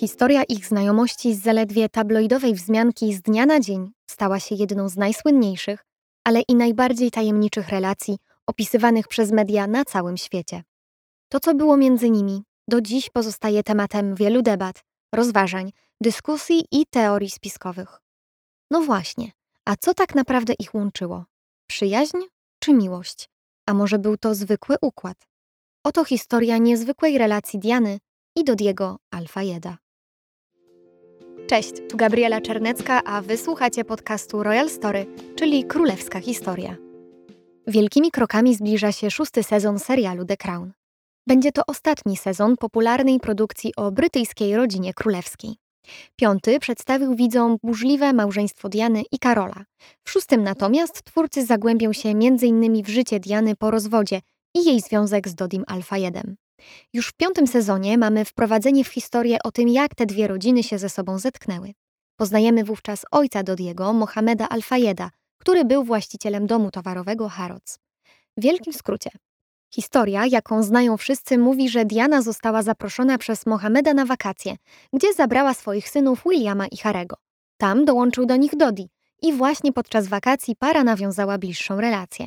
Historia ich znajomości z zaledwie tabloidowej wzmianki z dnia na dzień stała się jedną z najsłynniejszych, ale i najbardziej tajemniczych relacji opisywanych przez media na całym świecie. To, co było między nimi, do dziś pozostaje tematem wielu debat, rozważań, dyskusji i teorii spiskowych. No właśnie, a co tak naprawdę ich łączyło? Przyjaźń czy miłość? A może był to zwykły układ? Oto historia niezwykłej relacji Diany i Dodiego Al-Fayeda. Cześć, tu Gabriela Czernecka, a wysłuchacie podcastu Royal Story, czyli Królewska Historia. Wielkimi krokami zbliża się 6. sezon serialu The Crown. Będzie to ostatni sezon popularnej produkcji o brytyjskiej rodzinie królewskiej. 5. przedstawił widzom burzliwe małżeństwo Diany i Karola. W 6. natomiast twórcy zagłębią się m.in. w życie Diany po rozwodzie i jej związek z Dodim Al-Fayedem. Już w 5. sezonie mamy wprowadzenie w historię o tym, jak te dwie rodziny się ze sobą zetknęły. Poznajemy wówczas ojca Dodiego, Mohameda Al-Fayeda, który był właścicielem domu towarowego Harrods. W wielkim skrócie. Historia, jaką znają wszyscy, mówi, że Diana została zaproszona przez Mohameda na wakacje, gdzie zabrała swoich synów Williama i Harego. Tam dołączył do nich Dodi i właśnie podczas wakacji para nawiązała bliższą relację.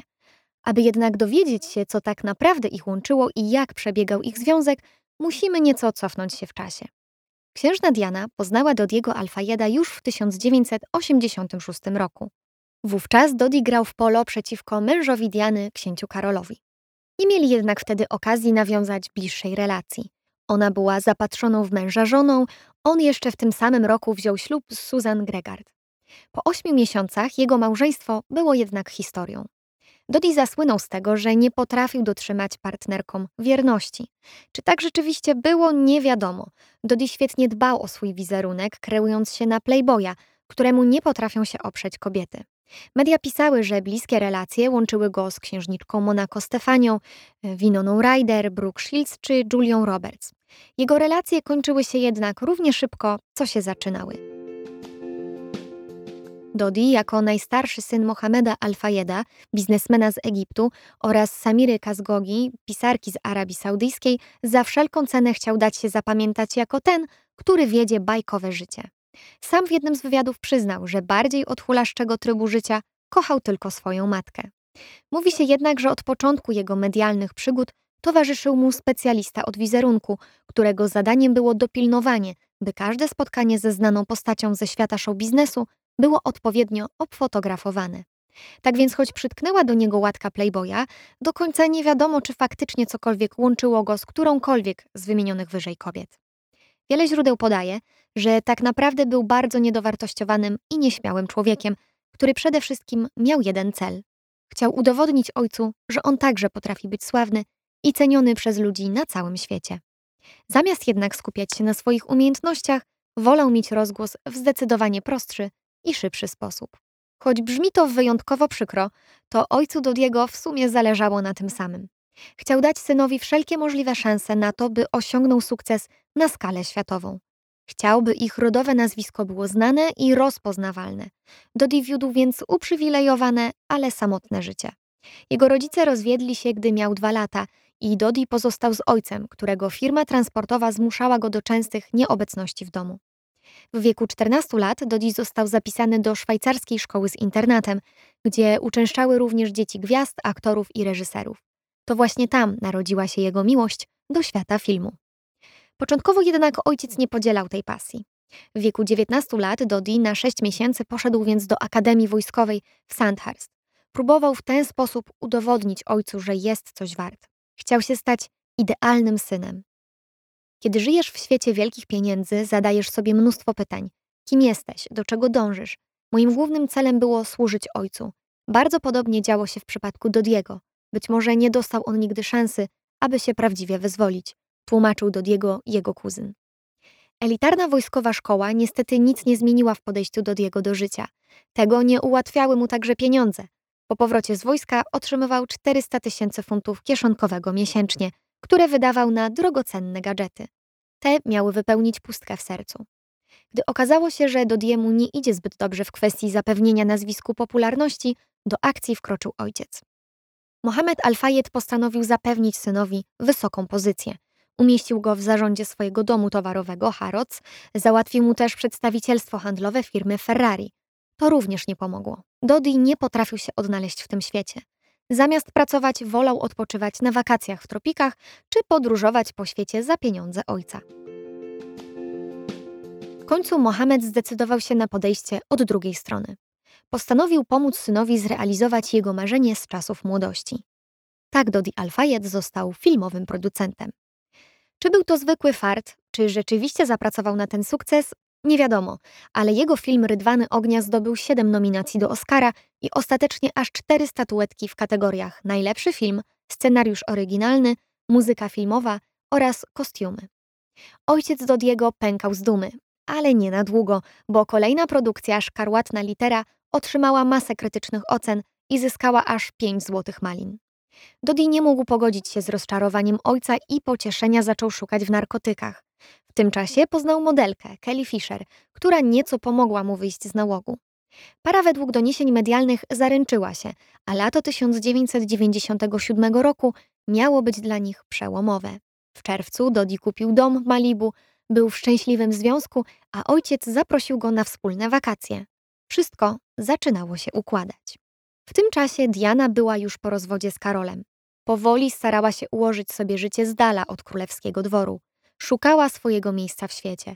Aby jednak dowiedzieć się, co tak naprawdę ich łączyło i jak przebiegał ich związek, musimy nieco cofnąć się w czasie. Księżna Diana poznała Dodiego Al-Fayeda już w 1986 roku. Wówczas Dodi grał w polo przeciwko mężowi Diany, księciu Karolowi. Nie mieli jednak wtedy okazji nawiązać bliższej relacji. Ona była zapatrzoną w męża żoną, on jeszcze w tym samym roku wziął ślub z Suzanne Gregard. Po 8 miesiącach jego małżeństwo było jednak historią. Dodi zasłynął z tego, że nie potrafił dotrzymać partnerkom wierności. Czy tak rzeczywiście było, nie wiadomo. Dodi świetnie dbał o swój wizerunek, kreując się na playboya, któremu nie potrafią się oprzeć kobiety. Media pisały, że bliskie relacje łączyły go z księżniczką Monako Stefanią, Winoną Ryder, Brooke Shields czy Julią Roberts. Jego relacje kończyły się jednak równie szybko, co się zaczynały. Dodi, jako najstarszy syn Mohameda Al-Fayeda, biznesmena z Egiptu, oraz Samiry Kazgogi, pisarki z Arabii Saudyjskiej, za wszelką cenę chciał dać się zapamiętać jako ten, który wiedzie bajkowe życie. Sam w jednym z wywiadów przyznał, że bardziej od hulaszczego trybu życia kochał tylko swoją matkę. Mówi się jednak, że od początku jego medialnych przygód towarzyszył mu specjalista od wizerunku, którego zadaniem było dopilnowanie, by każde spotkanie ze znaną postacią ze świata show biznesu było odpowiednio obfotografowane. Tak więc choć przytknęła do niego łatka playboya, do końca nie wiadomo, czy faktycznie cokolwiek łączyło go z którąkolwiek z wymienionych wyżej kobiet. Wiele źródeł podaje, że tak naprawdę był bardzo niedowartościowanym i nieśmiałym człowiekiem, który przede wszystkim miał jeden cel. Chciał udowodnić ojcu, że on także potrafi być sławny i ceniony przez ludzi na całym świecie. Zamiast jednak skupiać się na swoich umiejętnościach, wolał mieć rozgłos w zdecydowanie prostszy i szybszy sposób. Choć brzmi to wyjątkowo przykro, to ojcu Dodiego w sumie zależało na tym samym. Chciał dać synowi wszelkie możliwe szanse na to, by osiągnął sukces na skalę światową. Chciał, by ich rodowe nazwisko było znane i rozpoznawalne. Dodi wiódł więc uprzywilejowane, ale samotne życie. Jego rodzice rozwiedli się, gdy miał 2 lata i Dodi pozostał z ojcem, którego firma transportowa zmuszała go do częstych nieobecności w domu. W wieku 14 lat Dodi został zapisany do szwajcarskiej szkoły z internatem, gdzie uczęszczały również dzieci gwiazd, aktorów i reżyserów. To właśnie tam narodziła się jego miłość do świata filmu. Początkowo jednak ojciec nie podzielał tej pasji. W wieku 19 lat Dodi na 6 miesięcy poszedł więc do Akademii Wojskowej w Sandhurst. Próbował w ten sposób udowodnić ojcu, że jest coś wart. Chciał się stać idealnym synem. Kiedy żyjesz w świecie wielkich pieniędzy, zadajesz sobie mnóstwo pytań. Kim jesteś? Do czego dążysz? Moim głównym celem było służyć ojcu. Bardzo podobnie działo się w przypadku Dodiego. Być może nie dostał on nigdy szansy, aby się prawdziwie wyzwolić, tłumaczył Dodiego jego kuzyn. Elitarna wojskowa szkoła niestety nic nie zmieniła w podejściu Dodiego do życia. Tego nie ułatwiały mu także pieniądze. Po powrocie z wojska otrzymywał 400 000 funtów kieszonkowego miesięcznie, które wydawał na drogocenne gadżety. Te miały wypełnić pustkę w sercu. Gdy okazało się, że Dodiemu nie idzie zbyt dobrze w kwestii zapewnienia nazwisku popularności, do akcji wkroczył ojciec. Mohamed Al-Fayed postanowił zapewnić synowi wysoką pozycję. Umieścił go w zarządzie swojego domu towarowego Harrods, załatwił mu też przedstawicielstwo handlowe firmy Ferrari. To również nie pomogło. Dodi nie potrafił się odnaleźć w tym świecie. Zamiast pracować, wolał odpoczywać na wakacjach w tropikach czy podróżować po świecie za pieniądze ojca. W końcu Mohamed zdecydował się na podejście od drugiej strony. Postanowił pomóc synowi zrealizować jego marzenie z czasów młodości. Tak Dodi Al-Fayed został filmowym producentem. Czy był to zwykły fart, czy rzeczywiście zapracował na ten sukces? Nie wiadomo, ale jego film Rydwany Ognia zdobył 7 nominacji do Oscara i ostatecznie aż 4 statuetki w kategoriach najlepszy film, scenariusz oryginalny, muzyka filmowa oraz kostiumy. Ojciec Dodiego pękał z dumy, ale nie na długo, bo kolejna produkcja Szkarłatna Litera otrzymała masę krytycznych ocen i zyskała aż 5 złotych malin. Dodi nie mógł pogodzić się z rozczarowaniem ojca i pocieszenia zaczął szukać w narkotykach. W tym czasie poznał modelkę, Kelly Fisher, która nieco pomogła mu wyjść z nałogu. Para według doniesień medialnych zaręczyła się, a lato 1997 roku miało być dla nich przełomowe. W czerwcu Dodi kupił dom w Malibu, był w szczęśliwym związku, a ojciec zaprosił go na wspólne wakacje. Wszystko zaczynało się układać. W tym czasie Diana była już po rozwodzie z Karolem. Powoli starała się ułożyć sobie życie z dala od królewskiego dworu. Szukała swojego miejsca w świecie.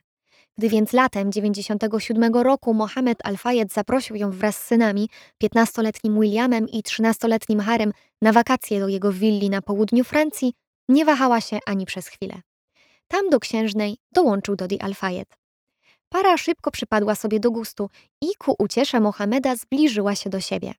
Gdy więc latem 1997 roku Mohamed Al-Fayed zaprosił ją wraz z synami, 15-letnim Williamem i 13-letnim Harem, na wakacje do jego willi na południu Francji, nie wahała się ani przez chwilę. Tam do księżnej dołączył Dodi Al-Fayed. Para szybko przypadła sobie do gustu i ku uciesze Mohameda zbliżyła się do siebie.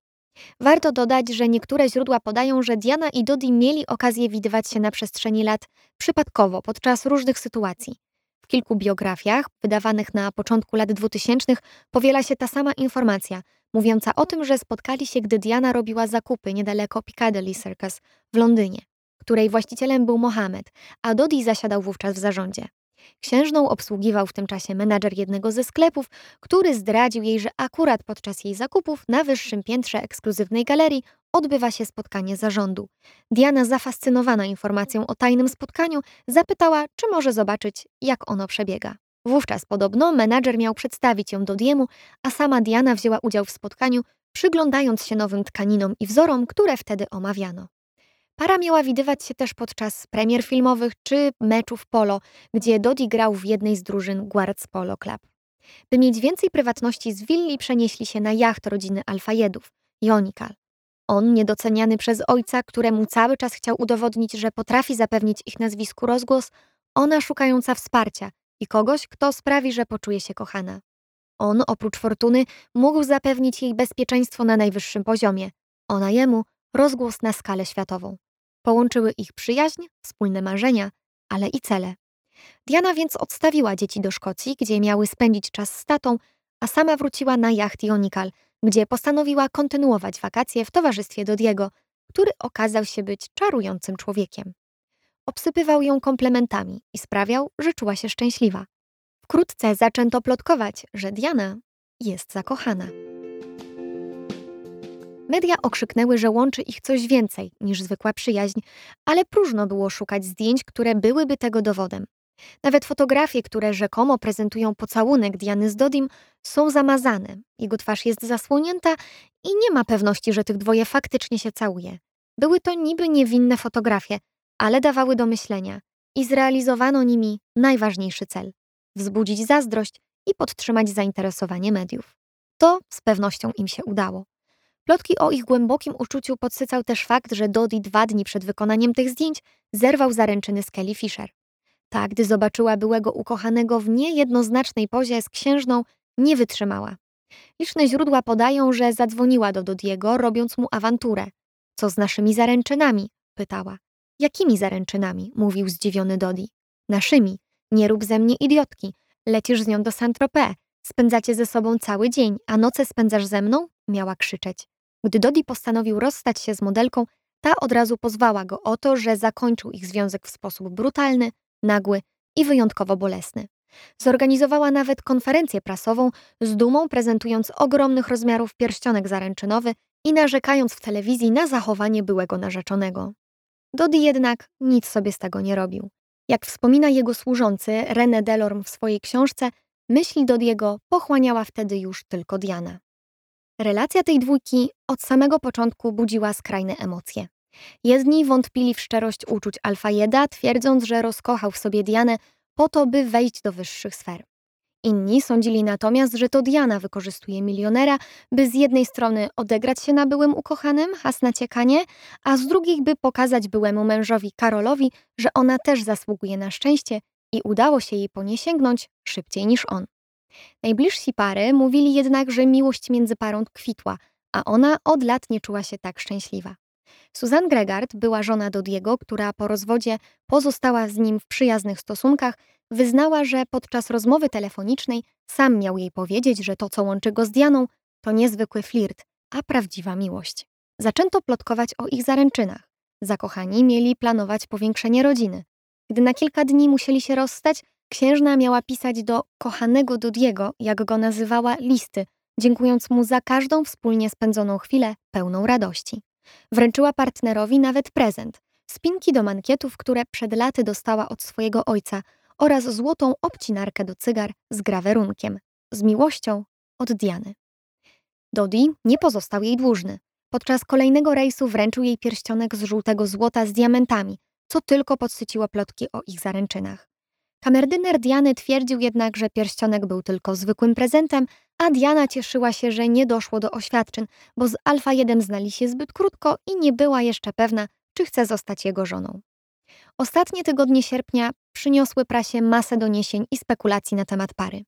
Warto dodać, że niektóre źródła podają, że Diana i Dodi mieli okazję widywać się na przestrzeni lat przypadkowo, podczas różnych sytuacji. W kilku biografiach, wydawanych na początku lat 2000, powiela się ta sama informacja, mówiąca o tym, że spotkali się, gdy Diana robiła zakupy niedaleko Piccadilly Circus w Londynie, której właścicielem był Mohamed, a Dodi zasiadał wówczas w zarządzie. Księżną obsługiwał w tym czasie menadżer jednego ze sklepów, który zdradził jej, że akurat podczas jej zakupów na wyższym piętrze ekskluzywnej galerii odbywa się spotkanie zarządu. Diana, zafascynowana informacją o tajnym spotkaniu, zapytała, czy może zobaczyć, jak ono przebiega. Wówczas podobno menadżer miał przedstawić ją Dodiemu, a sama Diana wzięła udział w spotkaniu, przyglądając się nowym tkaninom i wzorom, które wtedy omawiano. Para miała widywać się też podczas premier filmowych czy meczów polo, gdzie Dodi grał w jednej z drużyn Guards Polo Club. By mieć więcej prywatności, z willi przenieśli się na jacht rodziny Al-Fayedów, Jonikal. On, niedoceniany przez ojca, któremu cały czas chciał udowodnić, że potrafi zapewnić ich nazwisku rozgłos, ona szukająca wsparcia i kogoś, kto sprawi, że poczuje się kochana. On, oprócz fortuny, mógł zapewnić jej bezpieczeństwo na najwyższym poziomie, ona jemu rozgłos na skalę światową. Połączyły ich przyjaźń, wspólne marzenia, ale i cele. Diana więc odstawiła dzieci do Szkocji, gdzie miały spędzić czas z tatą, a sama wróciła na jacht Jonikal, gdzie postanowiła kontynuować wakacje w towarzystwie Dodiego, który okazał się być czarującym człowiekiem. Obsypywał ją komplementami i sprawiał, że czuła się szczęśliwa. Wkrótce zaczęto plotkować, że Diana jest zakochana. Media okrzyknęły, że łączy ich coś więcej niż zwykła przyjaźń, ale próżno było szukać zdjęć, które byłyby tego dowodem. Nawet fotografie, które rzekomo prezentują pocałunek Diany z Dodim, są zamazane, jego twarz jest zasłonięta i nie ma pewności, że tych dwoje faktycznie się całuje. Były to niby niewinne fotografie, ale dawały do myślenia i zrealizowano nimi najważniejszy cel – wzbudzić zazdrość i podtrzymać zainteresowanie mediów. To z pewnością im się udało. Plotki o ich głębokim uczuciu podsycał też fakt, że Dodi 2 dni przed wykonaniem tych zdjęć zerwał zaręczyny z Kelly Fisher. Ta, gdy zobaczyła byłego ukochanego w niejednoznacznej pozie z księżną, nie wytrzymała. Liczne źródła podają, że zadzwoniła do Dodiego, robiąc mu awanturę. Co z naszymi zaręczynami? Pytała. Jakimi zaręczynami? Mówił zdziwiony Dodi. Naszymi. Nie rób ze mnie idiotki. Lecisz z nią do Saint-Tropez. Spędzacie ze sobą cały dzień, a noce spędzasz ze mną? Miała krzyczeć. Gdy Dodi postanowił rozstać się z modelką, ta od razu pozwała go o to, że zakończył ich związek w sposób brutalny, nagły i wyjątkowo bolesny. Zorganizowała nawet konferencję prasową, z dumą prezentując ogromnych rozmiarów pierścionek zaręczynowy i narzekając w telewizji na zachowanie byłego narzeczonego. Dodi jednak nic sobie z tego nie robił. Jak wspomina jego służący René Delorme w swojej książce, myśli Dodiego pochłaniała wtedy już tylko Diana. Relacja tej dwójki od samego początku budziła skrajne emocje. Jedni wątpili w szczerość uczuć Al Fayeda, twierdząc, że rozkochał w sobie Dianę po to, by wejść do wyższych sfer. Inni sądzili natomiast, że to Diana wykorzystuje milionera, by z jednej strony odegrać się na byłym ukochanym, has na ciekanie, a z drugiej by pokazać byłemu mężowi Karolowi, że ona też zasługuje na szczęście i udało się jej po nie sięgnąć szybciej niż on. Najbliżsi pary mówili jednak, że miłość między parą kwitła, a ona od lat nie czuła się tak szczęśliwa. Suzanne Gregard, była żona Dodiego, która po rozwodzie pozostała z nim w przyjaznych stosunkach, wyznała, że podczas rozmowy telefonicznej sam miał jej powiedzieć, że to, co łączy go z Dianą, to niezwykły flirt, a prawdziwa miłość. Zaczęto plotkować o ich zaręczynach. Zakochani mieli planować powiększenie rodziny. Gdy na kilka dni musieli się rozstać, księżna miała pisać do kochanego Dodiego, jak go nazywała, listy, dziękując mu za każdą wspólnie spędzoną chwilę pełną radości. Wręczyła partnerowi nawet prezent, spinki do mankietów, które przed laty dostała od swojego ojca, oraz złotą obcinarkę do cygar z grawerunkiem, z miłością od Diany. Dodi nie pozostał jej dłużny. Podczas kolejnego rejsu wręczył jej pierścionek z żółtego złota z diamentami, co tylko podsyciło plotki o ich zaręczynach. Kamerdyner Diany twierdził jednak, że pierścionek był tylko zwykłym prezentem, a Diana cieszyła się, że nie doszło do oświadczyn, bo z Al Fayedem znali się zbyt krótko i nie była jeszcze pewna, czy chce zostać jego żoną. Ostatnie tygodnie sierpnia przyniosły prasie masę doniesień i spekulacji na temat pary.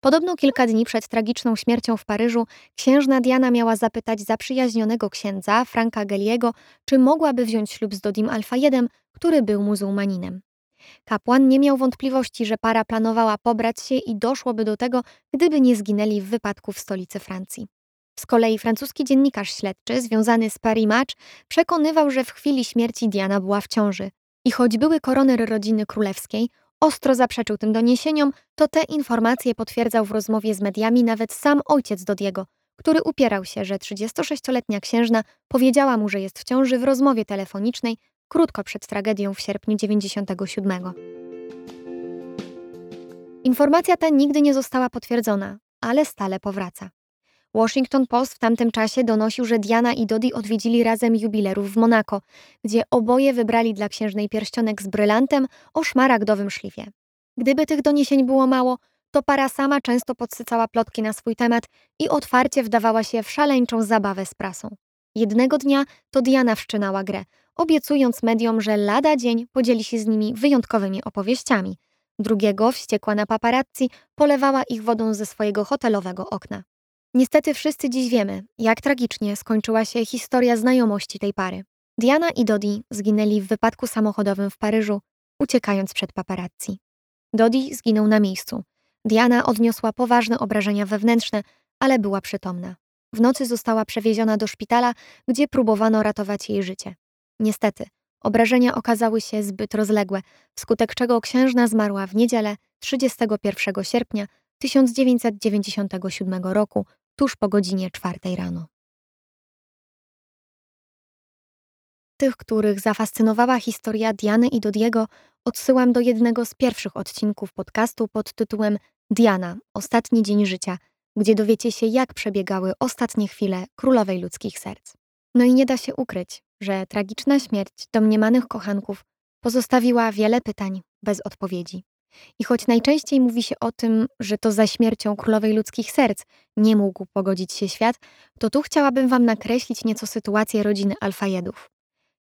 Podobno kilka dni przed tragiczną śmiercią w Paryżu księżna Diana miała zapytać zaprzyjaźnionego księdza, Franka Gelliego, czy mogłaby wziąć ślub z Dodim Al-Fayedem, który był muzułmaninem. Kapłan nie miał wątpliwości, że para planowała pobrać się i doszłoby do tego, gdyby nie zginęli w wypadku w stolicy Francji. Z kolei francuski dziennikarz śledczy związany z Paris Match przekonywał, że w chwili śmierci Diana była w ciąży. I choć były koroner rodziny królewskiej, ostro zaprzeczył tym doniesieniom, to te informacje potwierdzał w rozmowie z mediami nawet sam ojciec Dodiego, który upierał się, że 36-letnia księżna powiedziała mu, że jest w ciąży w rozmowie telefonicznej krótko przed tragedią w sierpniu 1997. Informacja ta nigdy nie została potwierdzona, ale stale powraca. Washington Post w tamtym czasie donosił, że Diana i Dodi odwiedzili razem jubilerów w Monako, gdzie oboje wybrali dla księżnej pierścionek z brylantem o szmaragdowym szlifie. Gdyby tych doniesień było mało, to para sama często podsycała plotki na swój temat i otwarcie wdawała się w szaleńczą zabawę z prasą. Jednego dnia to Diana wszczynała grę, obiecując mediom, że lada dzień podzieli się z nimi wyjątkowymi opowieściami. Drugiego, wściekła na paparazzi, polewała ich wodą ze swojego hotelowego okna. Niestety wszyscy dziś wiemy, jak tragicznie skończyła się historia znajomości tej pary. Diana i Dodi zginęli w wypadku samochodowym w Paryżu, uciekając przed paparazzi. Dodi zginął na miejscu. Diana odniosła poważne obrażenia wewnętrzne, ale była przytomna. W nocy została przewieziona do szpitala, gdzie próbowano ratować jej życie. Niestety, obrażenia okazały się zbyt rozległe, wskutek czego księżna zmarła w niedzielę 31 sierpnia 1997 roku, tuż po godzinie 4 rano. Tych, których zafascynowała historia Diany i Dodiego, odsyłam do jednego z pierwszych odcinków podcastu pod tytułem Diana – Ostatni dzień życia, gdzie dowiecie się, jak przebiegały ostatnie chwile królowej ludzkich serc. No i nie da się ukryć, że tragiczna śmierć domniemanych kochanków pozostawiła wiele pytań bez odpowiedzi. I choć najczęściej mówi się o tym, że to za śmiercią królowej ludzkich serc nie mógł pogodzić się świat, to tu chciałabym Wam nakreślić nieco sytuację rodziny Al-Fayedów.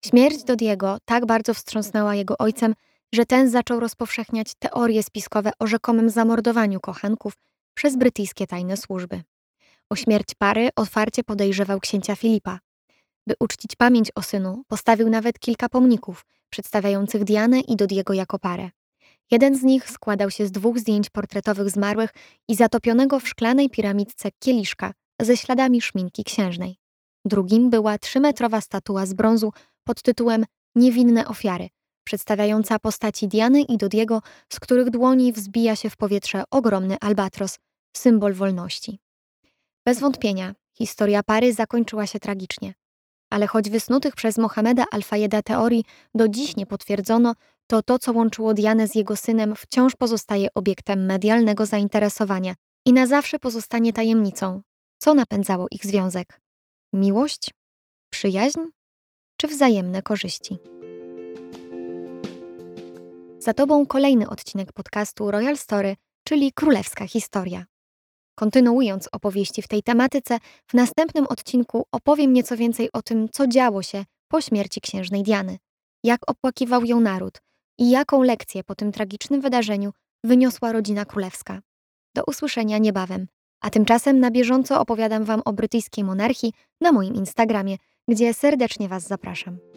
Śmierć Dodiego tak bardzo wstrząsnęła jego ojcem, że ten zaczął rozpowszechniać teorie spiskowe o rzekomym zamordowaniu kochanków przez brytyjskie tajne służby. O śmierć pary otwarcie podejrzewał księcia Filipa. By uczcić pamięć o synu, postawił nawet kilka pomników przedstawiających Dianę i Dodiego jako parę. Jeden z nich składał się z dwóch zdjęć portretowych zmarłych i zatopionego w szklanej piramidce kieliszka ze śladami szminki księżnej. Drugim była 3-metrowa statua z brązu pod tytułem Niewinne ofiary, przedstawiająca postaci Diany i Dodiego, z których dłoni wzbija się w powietrze ogromny albatros, symbol wolności. Bez wątpienia historia pary zakończyła się tragicznie. Ale choć wysnutych przez Mohameda Al-Fayeda teorii do dziś nie potwierdzono, to to, co łączyło Dianę z jego synem, wciąż pozostaje obiektem medialnego zainteresowania i na zawsze pozostanie tajemnicą, co napędzało ich związek. Miłość? Przyjaźń? Czy wzajemne korzyści? Za Tobą kolejny odcinek podcastu Royal Story, czyli Królewska Historia. Kontynuując opowieści w tej tematyce, w następnym odcinku opowiem nieco więcej o tym, co działo się po śmierci księżnej Diany, jak opłakiwał ją naród i jaką lekcję po tym tragicznym wydarzeniu wyniosła rodzina królewska. Do usłyszenia niebawem. A tymczasem na bieżąco opowiadam Wam o brytyjskiej monarchii na moim Instagramie, gdzie serdecznie Was zapraszam.